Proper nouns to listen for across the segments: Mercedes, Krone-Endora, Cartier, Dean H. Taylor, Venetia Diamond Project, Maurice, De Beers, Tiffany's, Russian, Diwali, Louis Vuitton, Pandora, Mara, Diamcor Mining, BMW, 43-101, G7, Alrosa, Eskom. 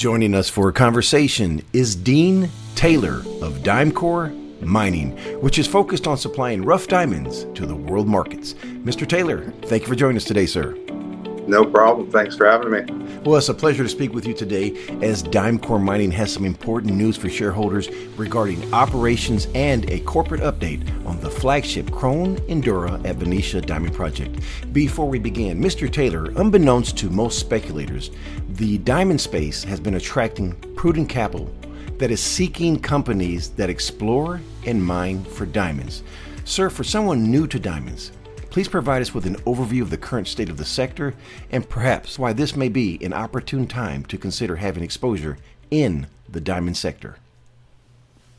Joining us for a conversation is Dean Taylor of Diamcor Mining, which is focused on supplying rough diamonds to the world markets. Mr. Taylor, thank you for joining us today, sir. No problem. Thanks for having me. Well, it's a pleasure to speak with you today as Diamcor Mining has some important news for shareholders regarding operations and a corporate update on the flagship Krone-Endora at Venetia Diamond Project. Before we begin, Mr. Taylor, unbeknownst to most speculators, the diamond space has been attracting prudent capital that is seeking companies that explore and mine for diamonds. Sir, for someone new to diamonds, please provide us with an overview of the current state of the sector and perhaps why this may be an opportune time to consider having exposure in the diamond sector.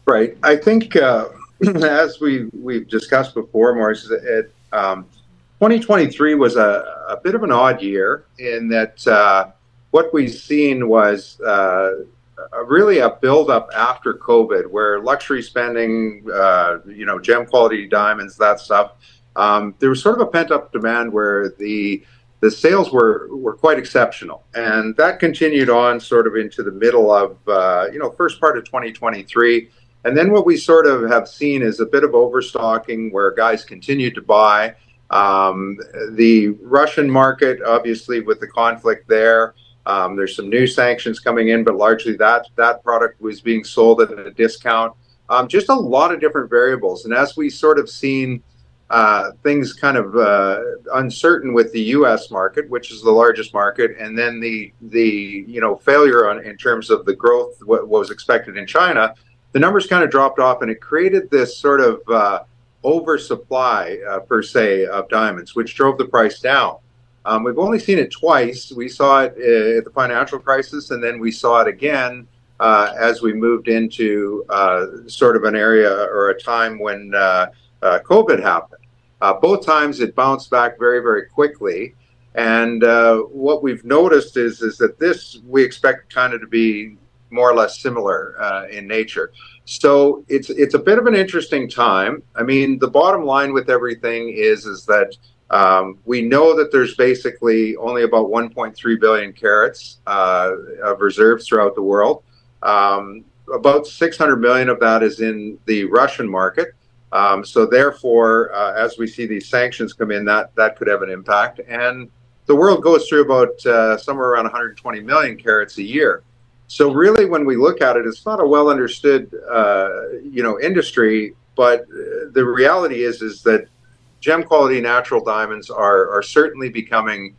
Right. I think as we've discussed before, Maurice, 2023 was a bit of an odd year in that what we've seen was really a buildup after COVID where luxury spending, gem quality diamonds, that stuff. There was sort of a pent-up demand where the sales were quite exceptional, and that continued on sort of into the middle of first part of 2023, and then what we sort of have seen is a bit of overstocking where guys continued to buy. The Russian market, obviously, with the conflict there, there's some new sanctions coming in, but largely that product was being sold at a discount. Just a lot of different variables, and as we sort of seen. Things kind of uncertain with the U.S. market, which is the largest market, and then the failure in terms of the growth what was expected in China, the numbers kind of dropped off, and it created this sort of oversupply per se of diamonds, which drove the price down. We've only seen it twice. We saw it at the financial crisis, and then we saw it again as we moved into sort of an area or a time when. COVID happened. Both times it bounced back very, very quickly. And what we've noticed is that this we expect kind of to be more or less similar in nature. So it's a bit of an interesting time. I mean, the bottom line with everything is that we know that there's basically only about 1.3 billion carats of reserves throughout the world. About 600 million of that is in the Russian market. So therefore, as we see these sanctions come in, that could have an impact. And the world goes through about somewhere around 120 million carats a year. So really, when we look at it, it's not a well understood, industry. But the reality is that gem quality natural diamonds are certainly becoming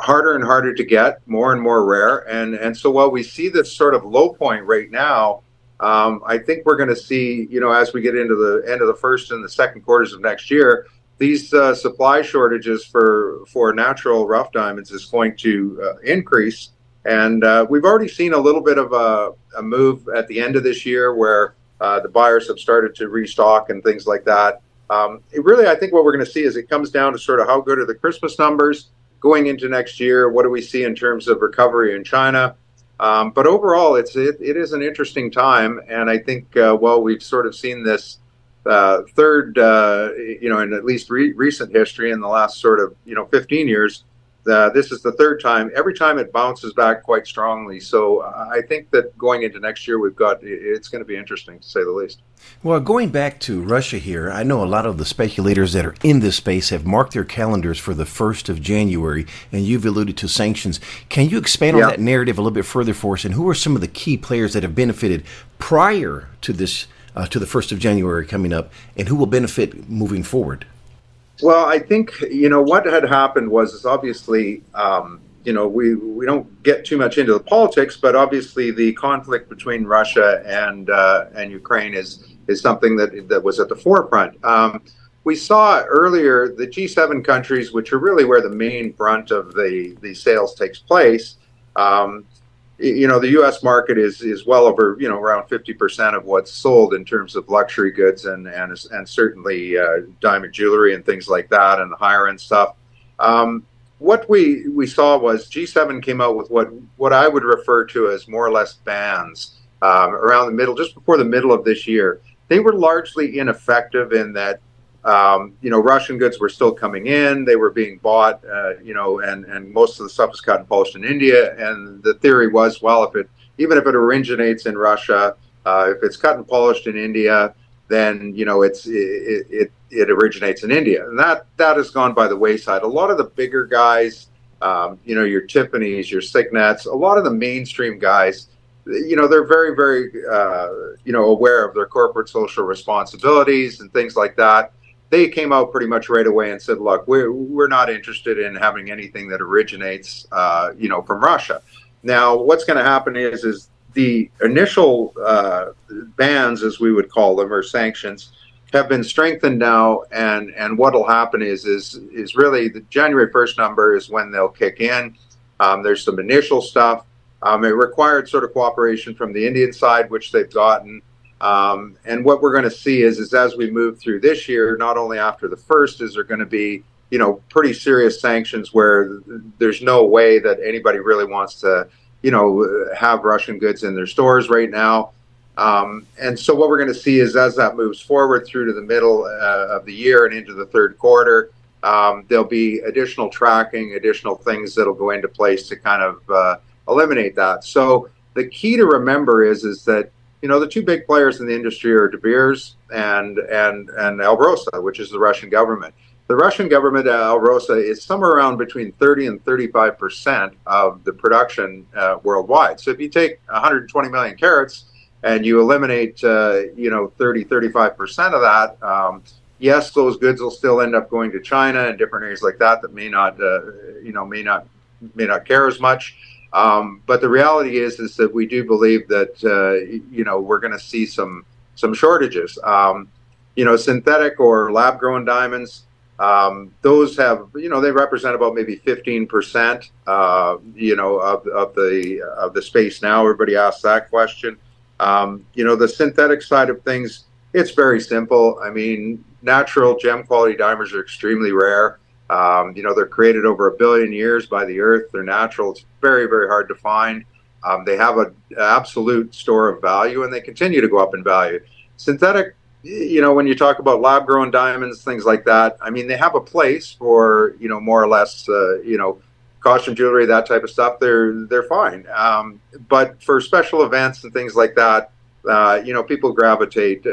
harder and harder to get, more and more rare. And so while we see this sort of low point right now. I think we're going to see, as we get into the end of the first and the second quarters of next year, these supply shortages for natural rough diamonds is going to increase. And we've already seen a little bit of a move at the end of this year where the buyers have started to restock and things like that. I think what we're going to see is it comes down to sort of how good are the Christmas numbers going into next year? What do we see in terms of recovery in China? But overall, it is an interesting time, and I think while we've sort of seen this third, in at least recent history in the last sort of 15 years, this is the third time. Every time it bounces back quite strongly. So I think that going into next year, it's going to be interesting to say the least. Well, going back to Russia here, I know a lot of the speculators that are in this space have marked their calendars for the 1st of January, and you've alluded to sanctions. Can you expand on that narrative a little bit further for us, and who are some of the key players that have benefited prior to this, to the 1st of January coming up, and who will benefit moving forward? Well, I think, what had happened was obviously, we don't get too much into the politics, but obviously the conflict between Russia and Ukraine is something that was at the forefront. We saw earlier the G7 countries, which are really where the main brunt of the sales takes place. The U.S. market is well over, around 50% of what's sold in terms of luxury goods and certainly diamond jewelry and things like that and higher end stuff. What we saw was G7 came out with what I would refer to as more or less bans around the middle, just before the middle of this year. They were largely ineffective in that Russian goods were still coming in. They were being bought, and most of the stuff was cut and polished in India. And the theory was, well, even if it originates in Russia, if it's cut and polished in India, then, it originates in India. And that has gone by the wayside. A lot of the bigger guys, your Tiffany's, your Signets, a lot of the mainstream guys, they're very, very, aware of their corporate social responsibilities and things like that. They came out pretty much right away and said, look, we're not interested in having anything that originates, from Russia. Now, what's going to happen is the initial bans, as we would call them, or sanctions, have been strengthened now. And what'll happen is really the January 1st number is when they'll kick in. There's some initial stuff. It required sort of cooperation from the Indian side, which they've gotten. And what we're going to see is as we move through this year, not only after the first, is there going to be, pretty serious sanctions where there's no way that anybody really wants to, have Russian goods in their stores right now. And so what we're going to see is as that moves forward through to the middle of the year and into the third quarter, there'll be additional tracking, additional things that'll go into place to kind of eliminate that. So the key to remember is that the two big players in the industry are De Beers and Alrosa, which is the Russian government. The Russian government at Alrosa is somewhere around between 30 and 35% of the production worldwide. So if you take 120 million carats and you eliminate 30-35% of that, yes, those goods will still end up going to China and different areas like that may not may not care as much. But the reality is that we do believe that, we're going to see some shortages. Synthetic or lab grown diamonds, those have, they represent about maybe 15%, of the space now. Everybody asks that question. The synthetic side of things, it's very simple. I mean, natural gem quality diamonds are extremely rare. They're created over 1 billion years by the earth. They're natural. It's very, very hard to find. They have an absolute store of value, and they continue to go up in value. Synthetic, when you talk about lab-grown diamonds, things like that, I mean, they have a place for, more or less, costume jewelry, that type of stuff. They're fine. But for special events and things like that, people gravitate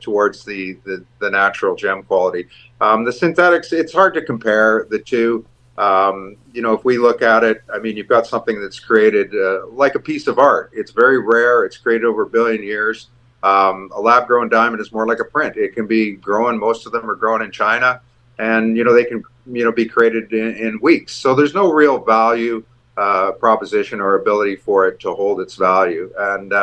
towards the natural gem quality. The synthetics, it's hard to compare the two. If we look at it, I mean, you've got something that's created like a piece of art. It's very rare. It's created over 1 billion years. A lab-grown diamond is more like a print. It can be grown. Most of them are grown in China. And, they can, be created in weeks. So there's no real value proposition or ability for it to hold its value. And,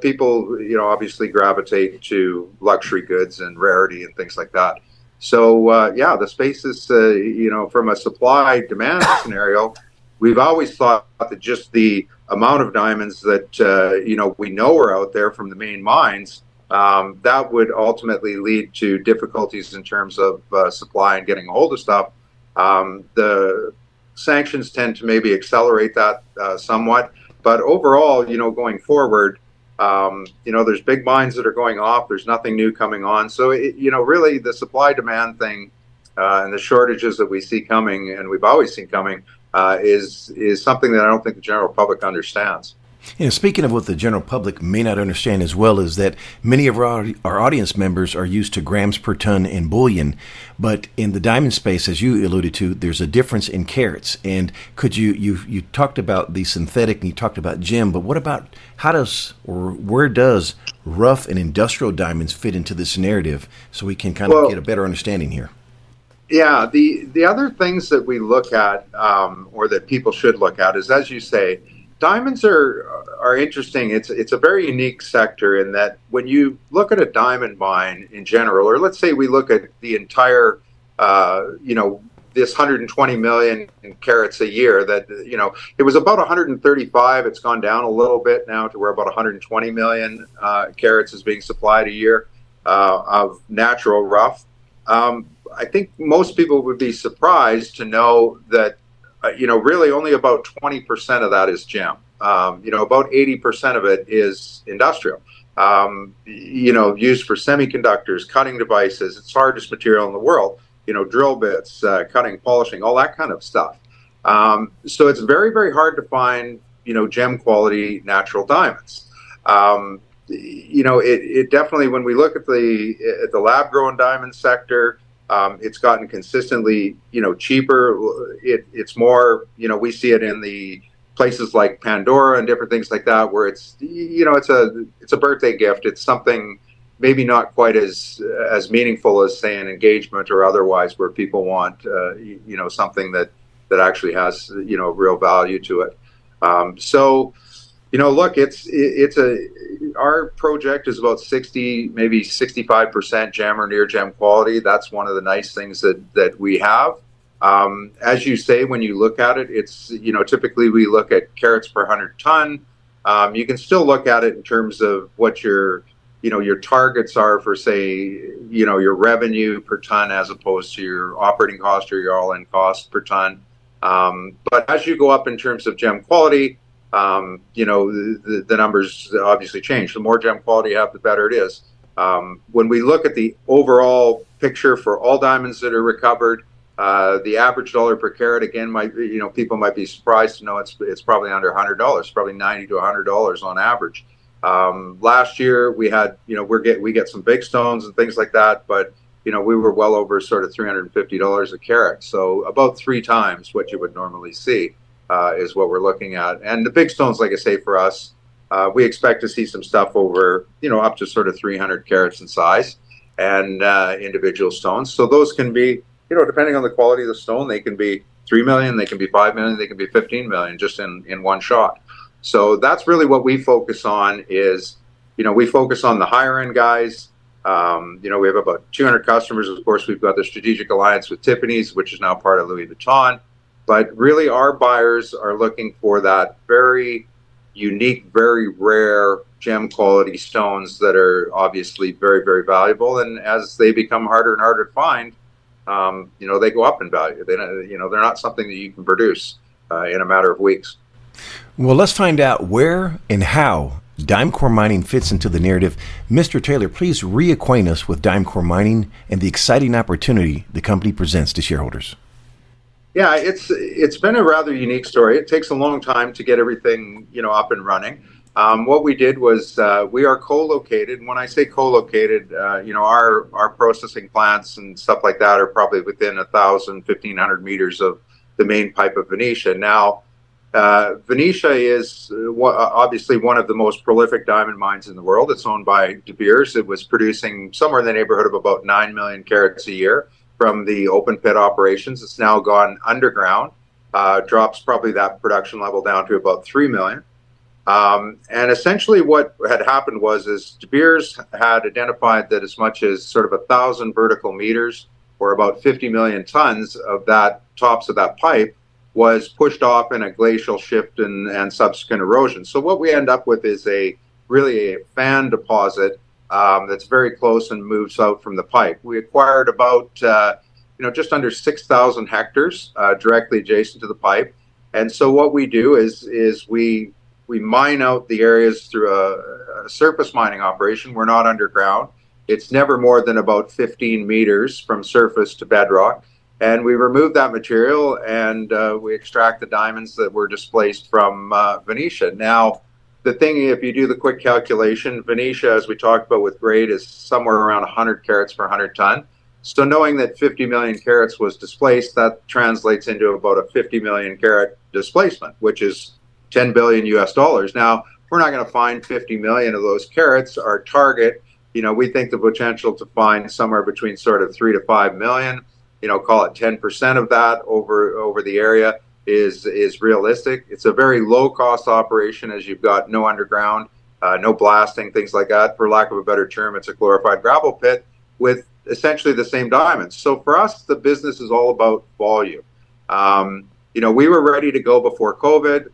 people, obviously gravitate to luxury goods and rarity and things like that. So, the space is, from a supply-demand scenario, we've always thought that just the amount of diamonds that, we know are out there from the main mines, that would ultimately lead to difficulties in terms of supply and getting a hold of stuff. The sanctions tend to maybe accelerate that somewhat. But overall, going forward, there's big mines that are going off. There's nothing new coming on. So, really the supply-demand thing and the shortages that we see coming and we've always seen coming is something that I don't think the general public understands. Speaking of what the general public may not understand as well is that many of our audience members are used to grams per ton in bullion, but in the diamond space, as you alluded to, there's a difference in carats. And could you talked about the synthetic and you talked about gem, but what about where does rough and industrial diamonds fit into this narrative so we can kind of get a better understanding here? Yeah, the other things that we look at or that people should look at is, as you say, diamonds are interesting. It's a very unique sector in that when you look at a diamond mine in general, or let's say we look at the entire, this 120 million carats a year that, it was about 135. It's gone down a little bit now to where about 120 million carats is being supplied a year of natural rough. I think most people would be surprised to know that really only about 20% of that is gem. About 80% of it is industrial. used for semiconductors, cutting devices. It's the hardest material in the world, drill bits, cutting, polishing, all that kind of stuff. So it's very, very hard to find, gem quality natural diamonds. It definitely, when we look at the lab grown diamond sector, it's gotten consistently, cheaper. It's more, we see it in the places like Pandora and different things like that, where it's, it's a birthday gift. It's something maybe not quite as meaningful as, say, an engagement or otherwise, where people want, something that actually has, real value to it. Look, our project is about 60, maybe 65% gem or near gem quality. That's one of the nice things that we have. As you say, when you look at it, it's, typically we look at carats per 100 ton. You can still look at it in terms of what your targets are for, say, your revenue per ton as opposed to your operating cost or your all-in cost per ton. But as you go up in terms of gem quality, the numbers obviously change. The more gem quality you have, the better it is. When we look at the overall picture for all diamonds that are recovered, the average dollar per carat, again, people might be surprised to know it's probably under $100, probably $90 to $100 on average. Last year we had, we get some big stones and things like that, but we were well over sort of $350 a carat. So about 3 times what you would normally see, is what we're looking at. And the big stones, like I say, for us, we expect to see some stuff over, up to sort of 300 carats in size and, individual stones. So those can be, depending on the quality of the stone, they can be 3 million, they can be 5 million, they can be 15 million just in one shot. So that's really what we focus on is, we focus on the higher end guys. We have about 200 customers. Of course, we've got the strategic alliance with Tiffany's, which is now part of Louis Vuitton. But really, our buyers are looking for that very unique, very rare gem quality stones that are obviously very, very valuable. And as they become harder and harder to find, they go up in value. They don't, they're not something that you can produce in a matter of weeks. Well, let's find out where and how Diamcor Mining fits into the narrative. Mr. Taylor, please reacquaint us with Diamcor Mining and the exciting opportunity the company presents to shareholders. Yeah, it's been a rather unique story. It takes a long time to get everything, up and running. What we did was we are co-located. And when I say co-located, our processing plants and stuff like that are probably within 1,000, 1,500 meters of the main pipe of Venetia. Now, Venetia is obviously one of the most prolific diamond mines in the world. It's owned by De Beers. It was producing somewhere in the neighborhood of about 9 million carats a year from the open pit operations. It's now gone underground, drops probably that production level down to about 3 million. And essentially what had happened was De Beers had identified that as much as sort of 1,000 vertical meters or about 50 million tons of that tops of that pipe was pushed off in a glacial shift and subsequent erosion. So what we end up with is a fan deposit that's very close and moves out from the pipe. We acquired about, just under 6,000 hectares directly adjacent to the pipe. And so what we do is we mine out the areas through a surface mining operation. We're not underground. It's never more than about 15 meters from surface to bedrock. And we remove that material and we extract the diamonds that were displaced from Venetia. Now, the thing, if you do the quick calculation, Venetia, as we talked about with grade, is somewhere around 100 carats per 100 ton. So knowing that 50 million carats was displaced, that translates into about a 50 million carat displacement, which is $10 billion. Now, we're not going to find 50 million of those carats. Our target, we think the potential to find somewhere between sort of 3 to 5 million. Call it 10% of that over the area is realistic. It's a very low cost operation as you've got no underground, no blasting, things like that. For lack of a better term, it's a glorified gravel pit with essentially the same diamonds. So for us, the business is all about volume. We were ready to go before COVID.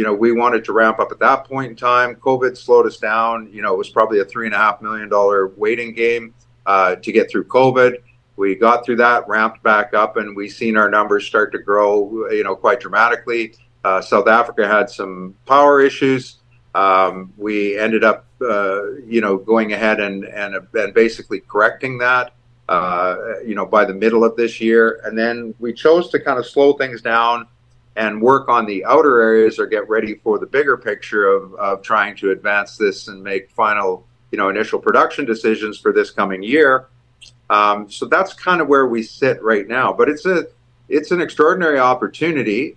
We wanted to ramp up at that point in time. COVID slowed us down. It was probably a $3.5 million waiting game to get through COVID. We got through that, ramped back up, and we seen our numbers start to grow, quite dramatically. South Africa had some power issues. We ended up, going ahead and basically correcting that, by the middle of this year. And then we chose to kind of slow things down and work on the outer areas or get ready for the bigger picture of trying to advance this and make final, initial production decisions for this coming year. So that's kind of where we sit right now. But it's an extraordinary opportunity.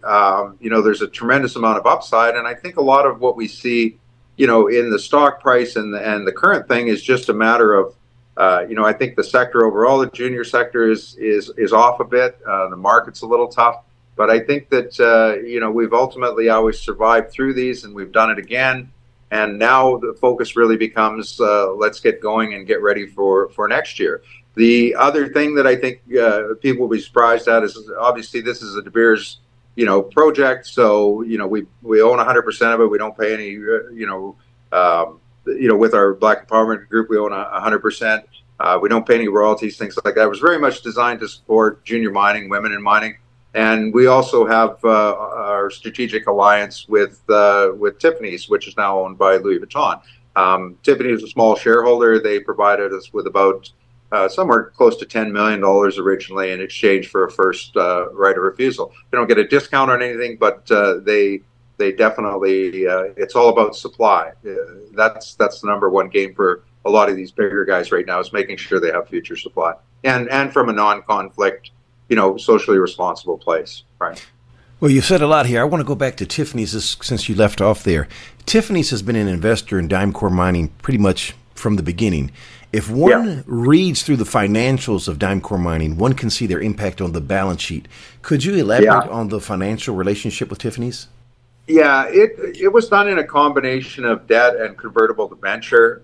There's a tremendous amount of upside. And I think a lot of what we see, in the stock price and the current thing is just a matter of, I think the sector overall, the junior sector is off a bit. The market's a little tough. But I think that, we've ultimately always survived through these and we've done it again. And now the focus really becomes let's get going and get ready for next year. The other thing that I think people will be surprised at is obviously this is a De Beers, project. So, we own 100% of it. We don't pay any, with our Black Empowerment Group, we own 100%. We don't pay any royalties, things like that. It was very much designed to support junior mining, women in mining. And we also have our strategic alliance with Tiffany's, which is now owned by Louis Vuitton. Tiffany's is a small shareholder. They provided us with about somewhere close to $10 million originally in exchange for a first right of refusal. They don't get a discount on anything, but they definitely, it's all about supply. That's the number one game for a lot of these bigger guys right now is making sure they have future supply. And from a non-conflict, socially responsible place, right? Well, you've said a lot here. I want to go back to Tiffany's since you left off there. Tiffany's has been an investor in Diamcor Mining pretty much from the beginning. If one reads through the financials of Diamcor Mining, one can see their impact on the balance sheet. Could you elaborate on the financial relationship with Tiffany's? Yeah, it was done in a combination of debt and convertible debenture.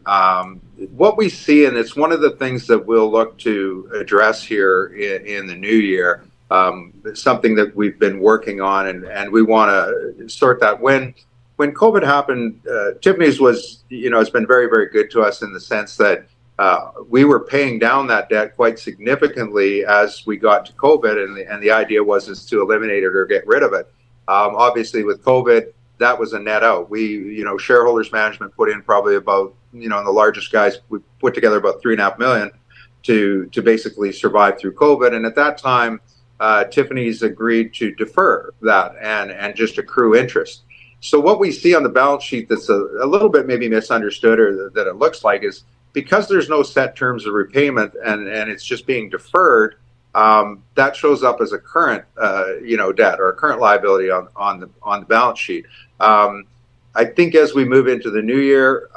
What we see, and it's one of the things that we'll look to address here in the new year, something that we've been working on, and we want to sort that. When COVID happened, Tiffany's was, it's been very, very good to us in the sense that we were paying down that debt quite significantly as we got to COVID, and the idea was to eliminate it or get rid of it. Obviously, with COVID, that was a net out. We, shareholders management put in probably about, in the largest guys, we put together about $3.5 million to basically survive through COVID. And at that time, Tiffany's agreed to defer that and just accrue interest. So what we see on the balance sheet that's a little bit maybe misunderstood or that it looks like is because there's no set terms of repayment and it's just being deferred. That shows up as a current, debt or a current liability on the balance sheet. I think as we move into the new year,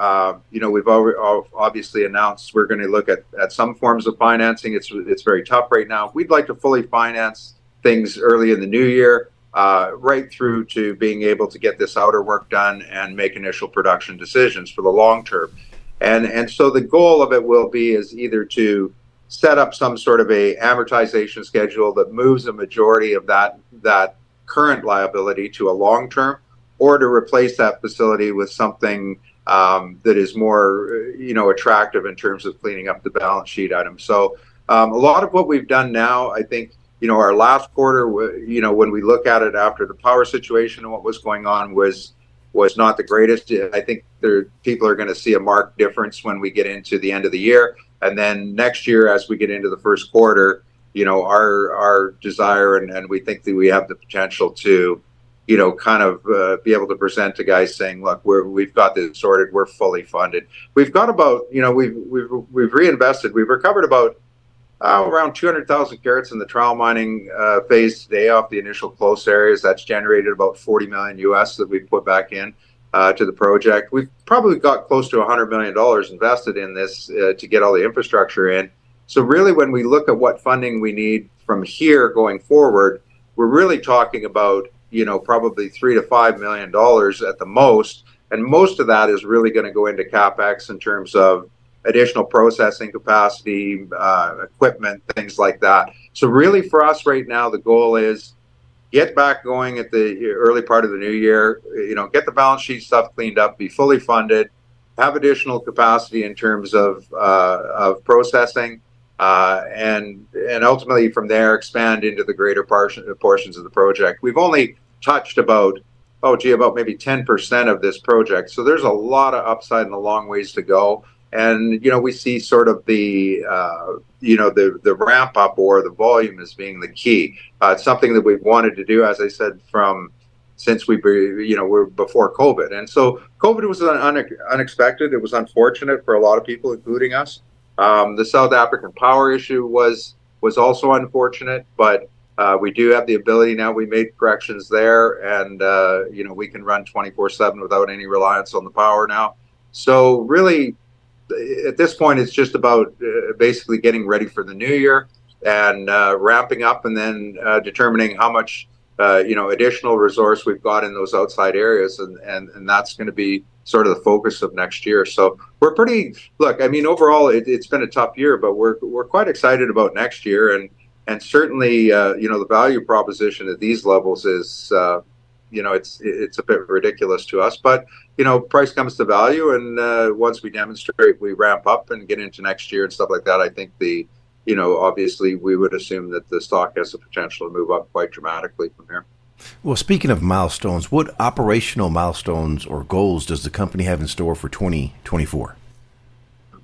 we've already obviously announced we're going to look at some forms of financing. It's very tough right now. We'd like to fully finance things early in the new year, right through to being able to get this outer work done and make initial production decisions for the long term. And so the goal of it will be is either to set up some sort of a amortization schedule that moves a majority of that current liability to a long term, or to replace that facility with something that is more attractive in terms of cleaning up the balance sheet item. So a lot of what we've done now, I think our last quarter, when we look at it after the power situation and what was going on was not the greatest. I think people are going to see a marked difference when we get into the end of the year. And then next year, as we get into the first quarter, our desire and we think that we have the potential to, be able to present to guys saying, look, we've got this sorted. We're fully funded. We've got about, we've reinvested. We've recovered about around 200,000 carats in the trial mining phase today off the initial close areas. That's generated about $40 million that we put back in. To the project. We've probably got close to $100 million invested in this to get all the infrastructure in. So really when we look at what funding we need from here going forward, we're really talking about, probably $3 to $5 million at the most. And most of that is really going to go into CapEx in terms of additional processing capacity, equipment, things like that. So really for us right now, the goal is get back going at the early part of the new year, get the balance sheet stuff cleaned up, be fully funded, have additional capacity in terms of processing, and ultimately from there expand into the greater portions of the project. We've only touched about about maybe 10% of this project. So there's a lot of upside and a long ways to go. And, you know, we see sort of the ramp up or the volume as being the key. It's something that we've wanted to do, as I said, since we were before COVID. And so COVID was unexpected. It was unfortunate for a lot of people, including us. The South African power issue was also unfortunate, but we do have the ability now. We made corrections there, and we can run 24/7 without any reliance on the power now. So really, at this point, it's just about basically getting ready for the new year and ramping up, and then determining how much additional resource we've got in those outside areas, and that's going to be sort of the focus of next year. So we're overall, it's been a tough year, but we're quite excited about next year, and certainly the value proposition at these levels is it's a bit ridiculous to us, but price comes to value, and once we demonstrate, we ramp up and get into next year and stuff like that. I think obviously we would assume that the stock has the potential to move up quite dramatically from here. Well, speaking of milestones, what operational milestones or goals does the company have in store for 2024?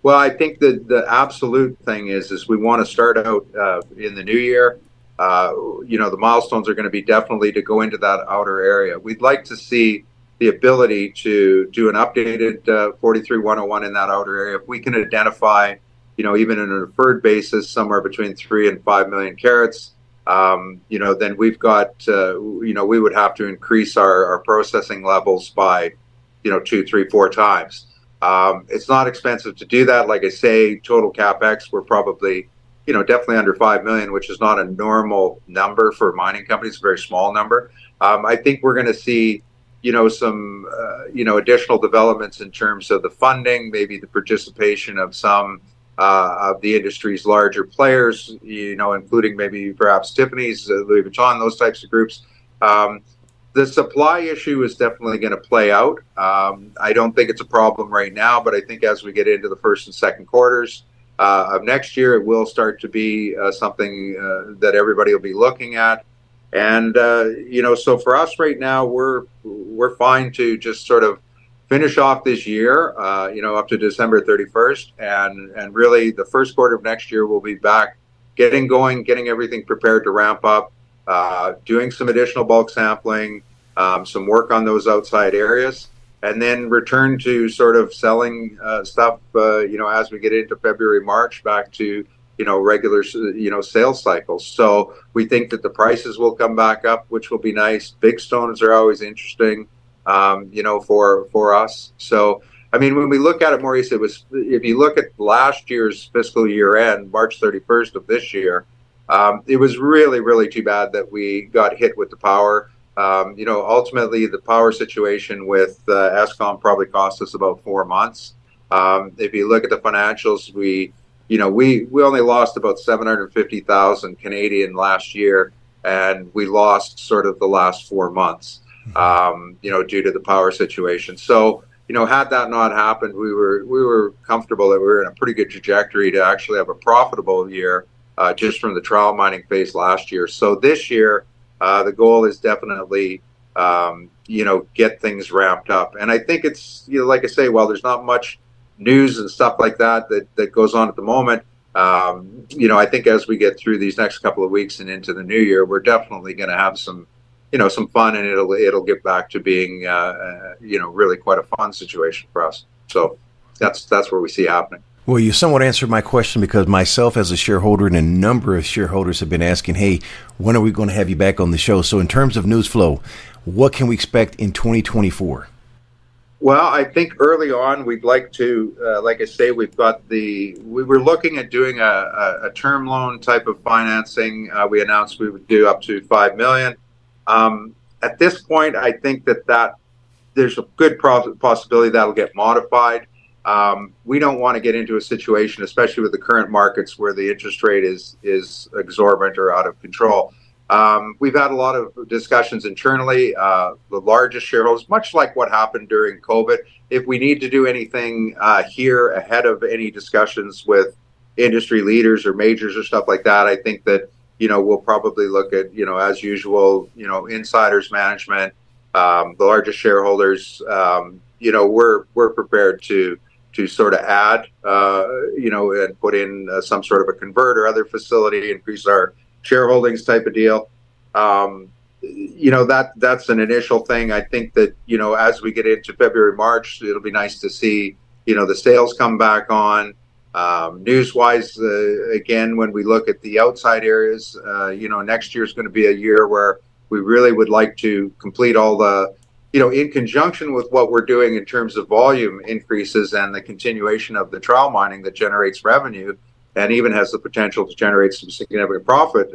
Well, I think that the absolute thing is we want to start out in the new year. The milestones are going to be definitely to go into that outer area. We'd like to see the ability to do an updated 43-101 in that outer area. If we can identify, even in an inferred basis, somewhere between 3 and 5 million carats, then we've got, we would have to increase our processing levels by, 2, 3, 4 times. It's not expensive to do that. Like I say, total CapEx, we're probably definitely under 5 million, which is not a normal number for mining companies, a very small number. I think we're going to see, some, additional developments in terms of the funding, maybe the participation of some of the industry's larger players, including maybe perhaps Tiffany's, Louis Vuitton, those types of groups. The supply issue is definitely going to play out. I don't think it's a problem right now, but I think as we get into the first and second quarters, of next year, it will start to be something that everybody will be looking at, and so for us right now, we're fine to just sort of finish off this year, up to December 31st, and really the first quarter of next year, we'll be back, getting going, getting everything prepared to ramp up, doing some additional bulk sampling, some work on those outside areas. And then return to sort of selling stuff, as we get into February, March, back to, regular, sales cycles. So we think that the prices will come back up, which will be nice. Big stones are always interesting, for us. So, I mean, when we look at it, Maurice, if you look at last year's fiscal year end, March 31st of this year, it was really, really too bad that we got hit with the power. Ultimately, the power situation with Eskom probably cost us about 4 months. If you look at the financials, we only lost about 750,000 Canadian last year, and we lost sort of the last 4 months, due to the power situation. So, had that not happened, we were comfortable that we were in a pretty good trajectory to actually have a profitable year just from the trial mining phase last year. So this year, the goal is definitely, get things ramped up. And I think it's, like I say, while there's not much news and stuff like that goes on at the moment, I think as we get through these next couple of weeks and into the new year, we're definitely going to have some, some fun, and it'll get back to being, really quite a fun situation for us. So that's where we see happening. Well, you somewhat answered my question, because myself as a shareholder and a number of shareholders have been asking, hey, when are we going to have you back on the show? So in terms of news flow, what can we expect in 2024? Well, I think early on, we'd like to, like I say, we were looking at doing a term loan type of financing. We announced we would do up to $5 million. At this point, I think that there's a good possibility that'll get modified. We don't want to get into a situation, especially with the current markets, where the interest rate is exorbitant or out of control. We've had a lot of discussions internally. The largest shareholders, much like what happened during COVID, if we need to do anything here ahead of any discussions with industry leaders or majors or stuff like that, I think that we'll probably look at as usual, insiders management. the largest shareholders, we're prepared to sort of add, and put in some sort of a convert or other facility, increase our shareholdings type of deal. That's an initial thing. I think that, as we get into February, March, it'll be nice to see, the sales come back on. News-wise, again, when we look at the outside areas, next year is going to be a year where we really would like to complete all the, in conjunction with what we're doing in terms of volume increases and the continuation of the trial mining that generates revenue and even has the potential to generate some significant profit.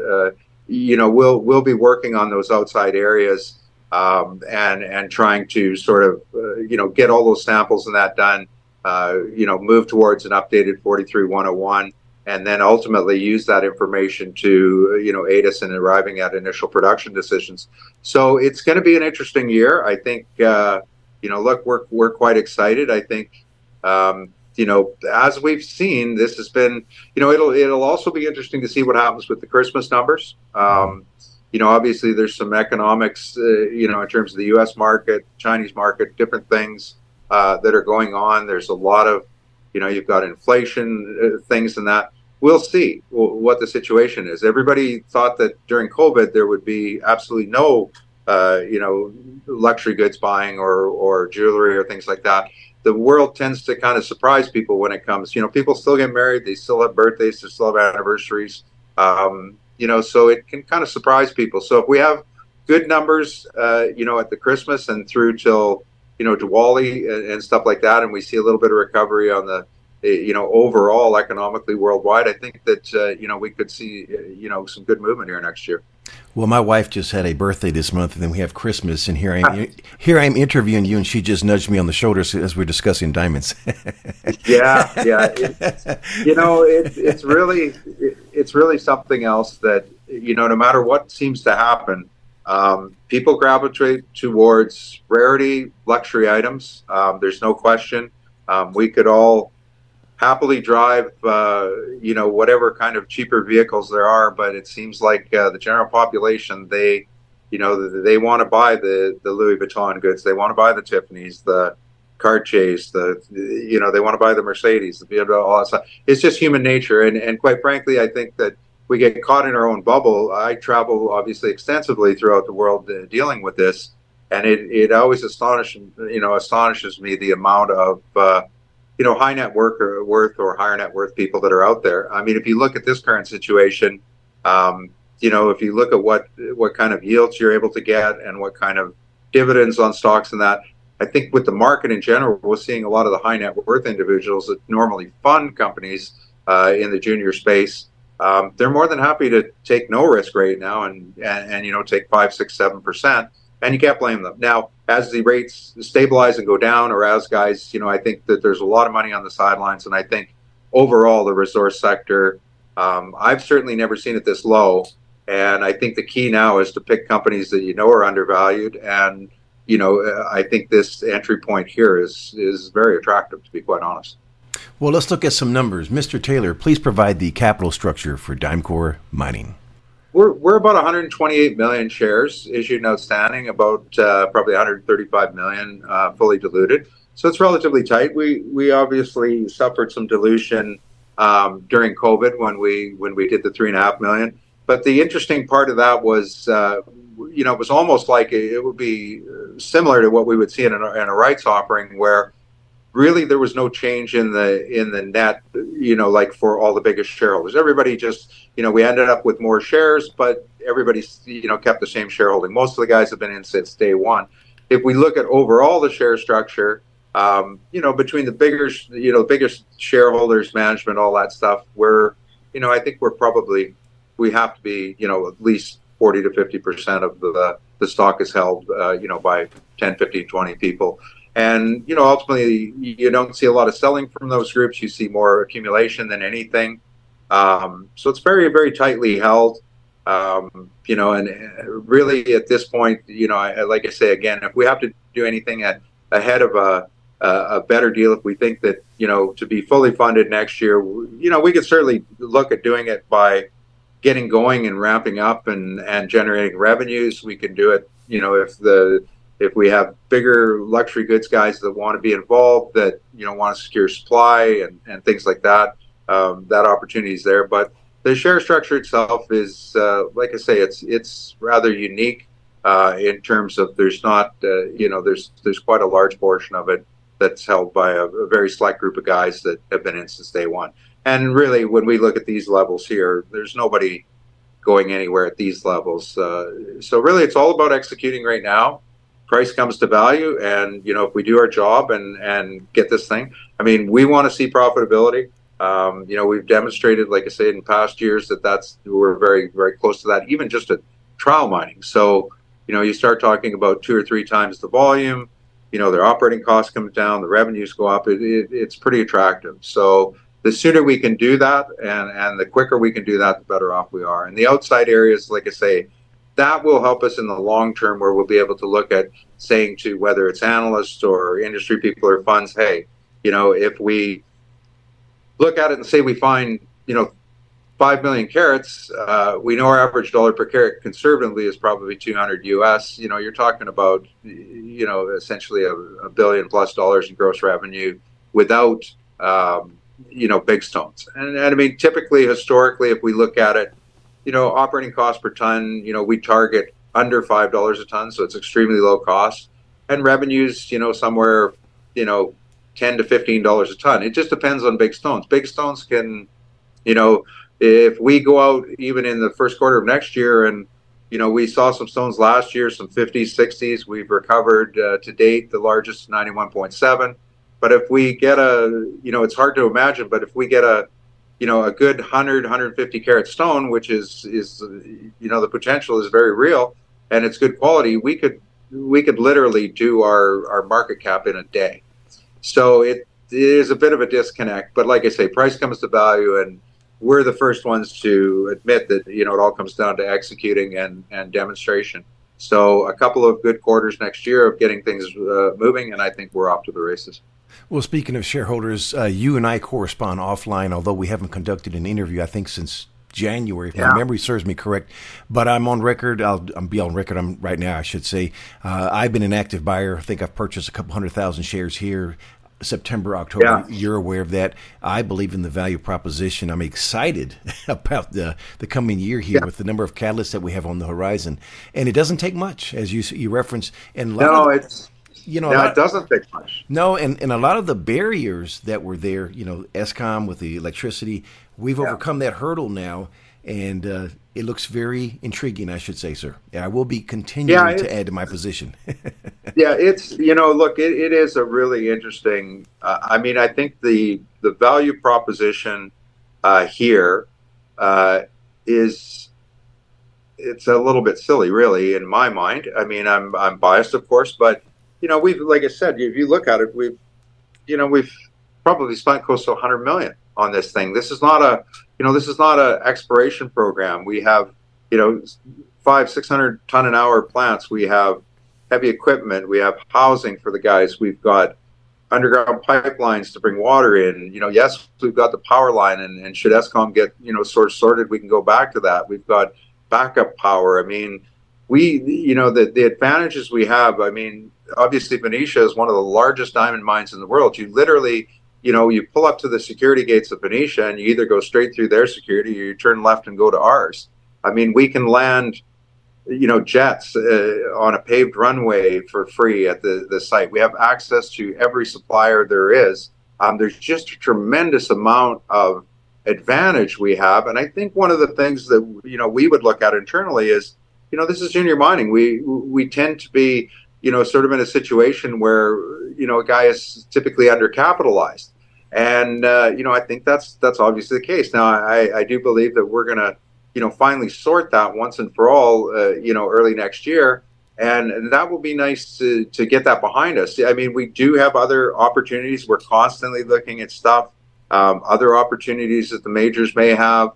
We'll be working on those outside areas and trying to sort of, get all those samples and that done. Move towards an updated 43-101, and then ultimately use that information to, aid us in arriving at initial production decisions. So it's going to be an interesting year. I think, we're quite excited. I think, as we've seen, this has been, it'll also be interesting to see what happens with the Christmas numbers. Obviously there's some economics, in terms of the U.S. market, Chinese market, different things that are going on. There's a lot of, you've got inflation, things and that. We'll see what the situation is. Everybody thought that during COVID there would be absolutely no, luxury goods buying or jewelry or things like that. The world tends to kind of surprise people when it comes. People still get married. They still have birthdays. They still have anniversaries. So it can kind of surprise people. So if we have good numbers, at the Christmas and through till Diwali and stuff like that, and we see a little bit of recovery on the, overall economically worldwide, I think that, we could see, some good movement here next year. Well, my wife just had a birthday this month, and then we have Christmas, and here I am interviewing you, and she just nudged me on the shoulder as we're discussing diamonds. Yeah. It's really something else that, no matter what seems to happen, people gravitate towards rarity, luxury items. There's no question. We could all happily drive, whatever kind of cheaper vehicles there are. But it seems like the general population, they want to buy the Louis Vuitton goods. They want to buy the Tiffany's, the Cartiers, they want to buy the Mercedes, the BMW, all that stuff. It's just human nature. And quite frankly, I think that we get caught in our own bubble. I travel obviously extensively throughout the world dealing with this, and it always astonishes me the amount of high net worth or higher net worth people that are out there. I mean, if you look at this current situation, if you look at what kind of yields you're able to get and what kind of dividends on stocks and that, I think with the market in general, we're seeing a lot of the high net worth individuals that normally fund companies in the junior space. They're more than happy to take no risk right now and take 5%, 6%, 7%, and you can't blame them. Now, as the rates stabilize and go down, or as guys, I think that there's a lot of money on the sidelines, and I think overall the resource sector, I've certainly never seen it this low, and I think the key now is to pick companies that are undervalued, and I think this entry point here is very attractive, to be quite honest. Well, let's look at some numbers. Mr. Taylor, please provide the capital structure for Diamcor Mining. We're about 128 million shares issued and outstanding, about probably 135 million fully diluted. So it's relatively tight. We obviously suffered some dilution during COVID when we did the 3.5 million. But the interesting part of that was, it was almost like it would be similar to what we would see in a rights offering, where really, there was no change in the net, like for all the biggest shareholders. Everybody just, we ended up with more shares, but everybody, kept the same shareholding. Most of the guys have been in since day one. If we look at overall the share structure, between the biggest shareholders, management, all that stuff, I think we have to be, at least 40 to 50% of the stock is held, by 10, 15, 20 people. And, ultimately, you don't see a lot of selling from those groups. You see more accumulation than anything. So it's very, very tightly held, and really at this point, like I say, again, if we have to do anything ahead of a better deal, if we think that, to be fully funded next year, we could certainly look at doing it by getting going and ramping up and generating revenues. We can do it, if the if we have bigger luxury goods guys that want to be involved, that, you know, want to secure supply and things like that, that opportunity is there. But the share structure itself is, like I say, it's rather unique in terms of there's not, you know, there's quite a large portion of it that's held by a very select group of guys that have been in since day one. And really, when we look at these levels here, there's nobody going anywhere at these levels. So really, it's all about executing right now. Price comes to value, and, you know, if we do our job and get this thing, I mean, we want to see profitability. You know, we've demonstrated, like I said, in past years that we're very, very close to that, even just at trial mining. So, you know, you start talking about 2 or 3 times the volume, you know, their operating costs come down, the revenues go up. It's pretty attractive. So the sooner we can do that and the quicker we can do that, the better off we are. And the outside areas, like I say, that will help us in the long term, where we'll be able to look at saying to whether it's analysts or industry people or funds, hey, you know, if we look at it and say we find, you know, 5 million carats, we know our average dollar per carat conservatively is probably $200 US. You know, you're talking about, you know, essentially a $1 billion+ in gross revenue without, you know, big stones. And I mean, typically, historically, if we look at it, you know, operating cost per ton, you know, we target under $5 a ton. So it's extremely low cost, and revenues, you know, somewhere, you know, $10 to $15 a ton. It just depends on big stones. Big stones can, you know, if we go out even in the first quarter of next year and, you know, we saw some stones last year, some 50s, 60s, we've recovered to date, the largest 91.7. But if we get a, you know, it's hard to imagine, but if we get a, you know, a good 100, 150 carat stone, which is, you know, the potential is very real and it's good quality, we could literally do our market cap in a day. So it is a bit of a disconnect, but like I say, price comes to value, and we're the first ones to admit that, you know, it all comes down to executing and demonstration. So a couple of good quarters next year of getting things moving, and I think we're off to the races. Well, speaking of shareholders, you and I correspond offline, although we haven't conducted an interview, I think, since January, if my memory serves me correct. But I'm on record. I'll be on record. I'm right now, I should say. I've been an active buyer. I think I've purchased a couple 100,000 shares here. September, October, You're aware of that. I believe in the value proposition. I'm excited about the coming year here with the number of catalysts that we have on the horizon. And it doesn't take much, as you reference. And it doesn't take much. No, and a lot of the barriers that were there, you know, Eskom with the electricity, we've overcome that hurdle now. And it looks very intriguing, I should say, sir. I will be continuing to add to my position. It's, you know, look, it is a really interesting, I mean, I think the value proposition here is, it's a little bit silly, really, in my mind. I mean, I'm biased, of course, but, you know, we've, like I said, if you look at it, we've probably spent close to $100 million on this thing. This is not a, you know, this is not an exploration program. We have, you know, 500-600 ton an hour plants. We have heavy equipment. We have housing for the guys. We've got underground pipelines to bring water in. You know, yes, we've got the power line, and should Eskom get, you know, sorted, we can go back to that. We've got backup power. I mean, we, you know, the advantages we have. I mean, obviously, Venetia is one of the largest diamond mines in the world. You literally, you know, you pull up to the security gates of Venetia, and you either go straight through their security or you turn left and go to ours. I mean, we can land, you know, jets on a paved runway for free at the site. We have access to every supplier there is. There's just a tremendous amount of advantage we have. And I think one of the things that, you know, we would look at internally is, you know, this is junior mining. We tend to be, you know, sort of in a situation where, you know, a guy is typically undercapitalized. And, you know, I think that's obviously the case. Now, I do believe that we're going to, you know, finally sort that once and for all, you know, early next year. And that will be nice to get that behind us. I mean, we do have other opportunities. We're constantly looking at stuff, other opportunities that the majors may have,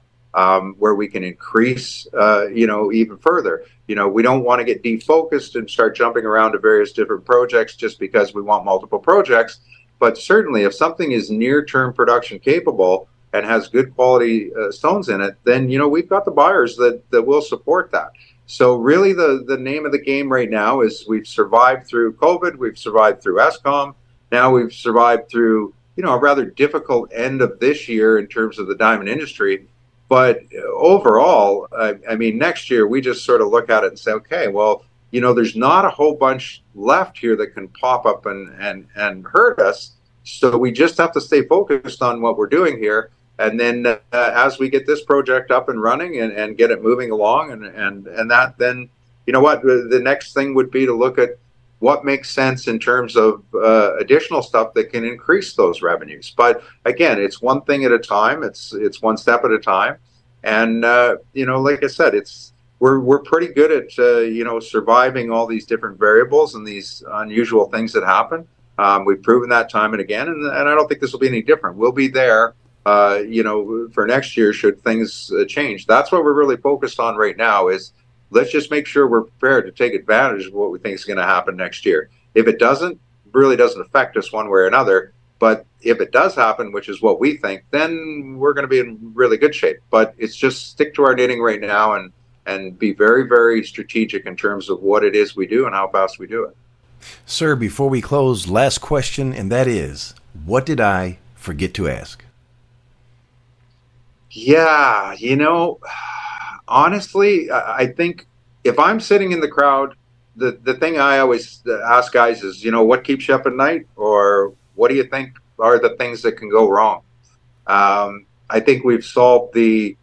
where we can increase, you know, even further. You know, we don't want to get defocused and start jumping around to various different projects just because we want multiple projects. But certainly if something is near-term production capable and has good quality stones in it, then, you know, we've got the buyers that will support that. So really the name of the game right now is we've survived through COVID, we've survived through Eskom, now we've survived through, you know, a rather difficult end of this year in terms of the diamond industry. But overall, I mean, next year we just sort of look at it and say, okay, well, you know, there's not a whole bunch left here that can pop up and hurt us. So we just have to stay focused on what we're doing here. And then as we get this project up and running and get it moving along and that, then, you know what, the next thing would be to look at what makes sense in terms of additional stuff that can increase those revenues. But again, it's one thing at a time. It's one step at a time. And, you know, like I said, it's we're pretty good at, you know, surviving all these different variables and these unusual things that happen. We've proven that time and again, and I don't think this will be any different. We'll be there, you know, for next year should things change. That's what we're really focused on right now is let's just make sure we're prepared to take advantage of what we think is going to happen next year. If it doesn't, really doesn't affect us one way or another. But if it does happen, which is what we think, then we're going to be in really good shape. But it's just stick to our knitting right now and be very, very strategic in terms of what it is we do and how fast we do it. Sir, before we close, last question, and that is, what did I forget to ask? Yeah, you know, honestly, I think if I'm sitting in the crowd, the thing I always ask guys is, you know, what keeps you up at night, or what do you think are the things that can go wrong? I think we've solved the,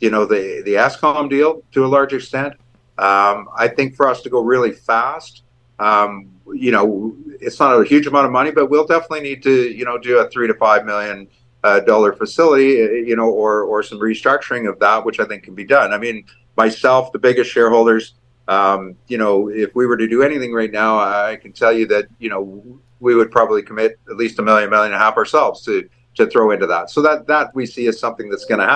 you know, the Eskom deal to a large extent. I think for us to go really fast, you know, it's not a huge amount of money, but we'll definitely need to, you know, do a $3 to $5 million dollar facility, you know, or some restructuring of that, which I think can be done. I mean, myself, the biggest shareholders, you know, if we were to do anything right now, I can tell you that, you know, we would probably commit at least $1 million, $1.5 million ourselves to throw into that. So that we see as something that's going to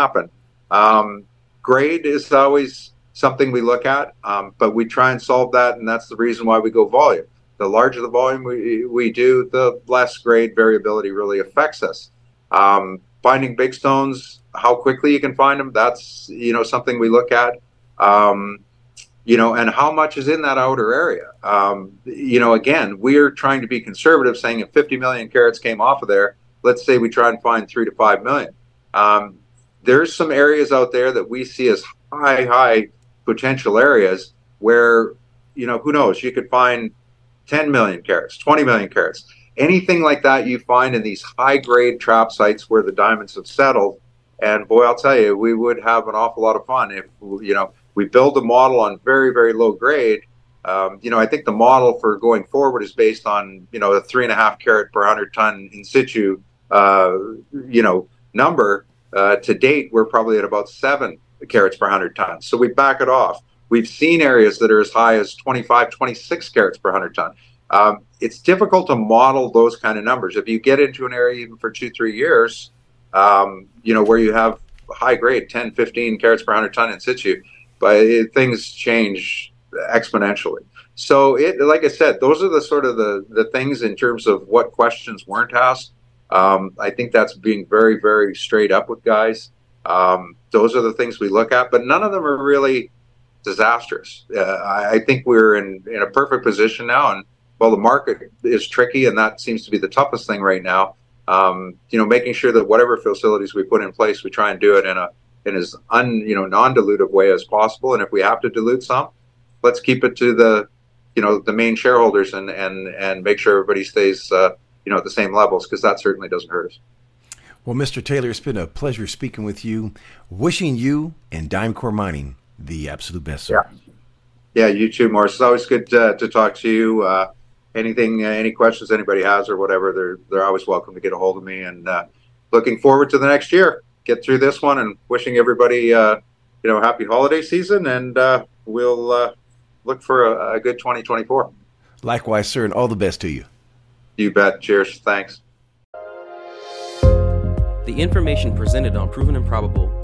happen. Grade is always something we look at, but we try and solve that, and that's the reason why we go volume. The larger the volume we do, the less grade variability really affects us. Finding big stones, how quickly you can find them, that's, you know, something we look at, you know, and how much is in that outer area. You know, again, we're trying to be conservative, saying if 50 million carats came off of there, let's say we try and find 3 to 5 million. There's some areas out there that we see as high potential areas where, you know, who knows, you could find 10 million carats, 20 million carats. Anything like that you find in these high-grade trap sites where the diamonds have settled. And boy, I'll tell you, we would have an awful lot of fun if, you know, we build a model on very, very low grade. You know, I think the model for going forward is based on, you know, a 3.5 carat per 100 ton in situ, you know, number. To date, we're probably at about 7 carats per 100 tons. So we back it off. We've seen areas that are as high as 25, 26 carats per 100 ton. It's difficult to model those kind of numbers. If you get into an area even for 2-3 years, you know, where you have high grade, 10, 15 carats per 100 ton in situ, but things change exponentially. So it, like I said, those are the sort of the things in terms of what questions weren't asked. I think that's being very, very straight up with guys. Those are the things we look at, but none of them are really disastrous. I think we're in a perfect position now, and well, the market is tricky, and that seems to be the toughest thing right now. You know, making sure that whatever facilities we put in place, we try and do it in as non-dilutive way as possible. And if we have to dilute some, let's keep it to the, you know, the main shareholders and make sure everybody stays, you know, at the same levels, because that certainly doesn't hurt us. Well, Mr. Taylor, it's been a pleasure speaking with you. Wishing you and Diamcor Mining the absolute best, sir. Yeah, you too, Morris. It's always good to talk to you. Anything, any questions anybody has or whatever, they're always welcome to get a hold of me. And looking forward to the next year. Get through this one, and wishing everybody, you know, happy holiday season. And we'll look for a good 2024. Likewise, sir, and all the best to you. You bet. Cheers. Thanks. The information presented on Proven Improbable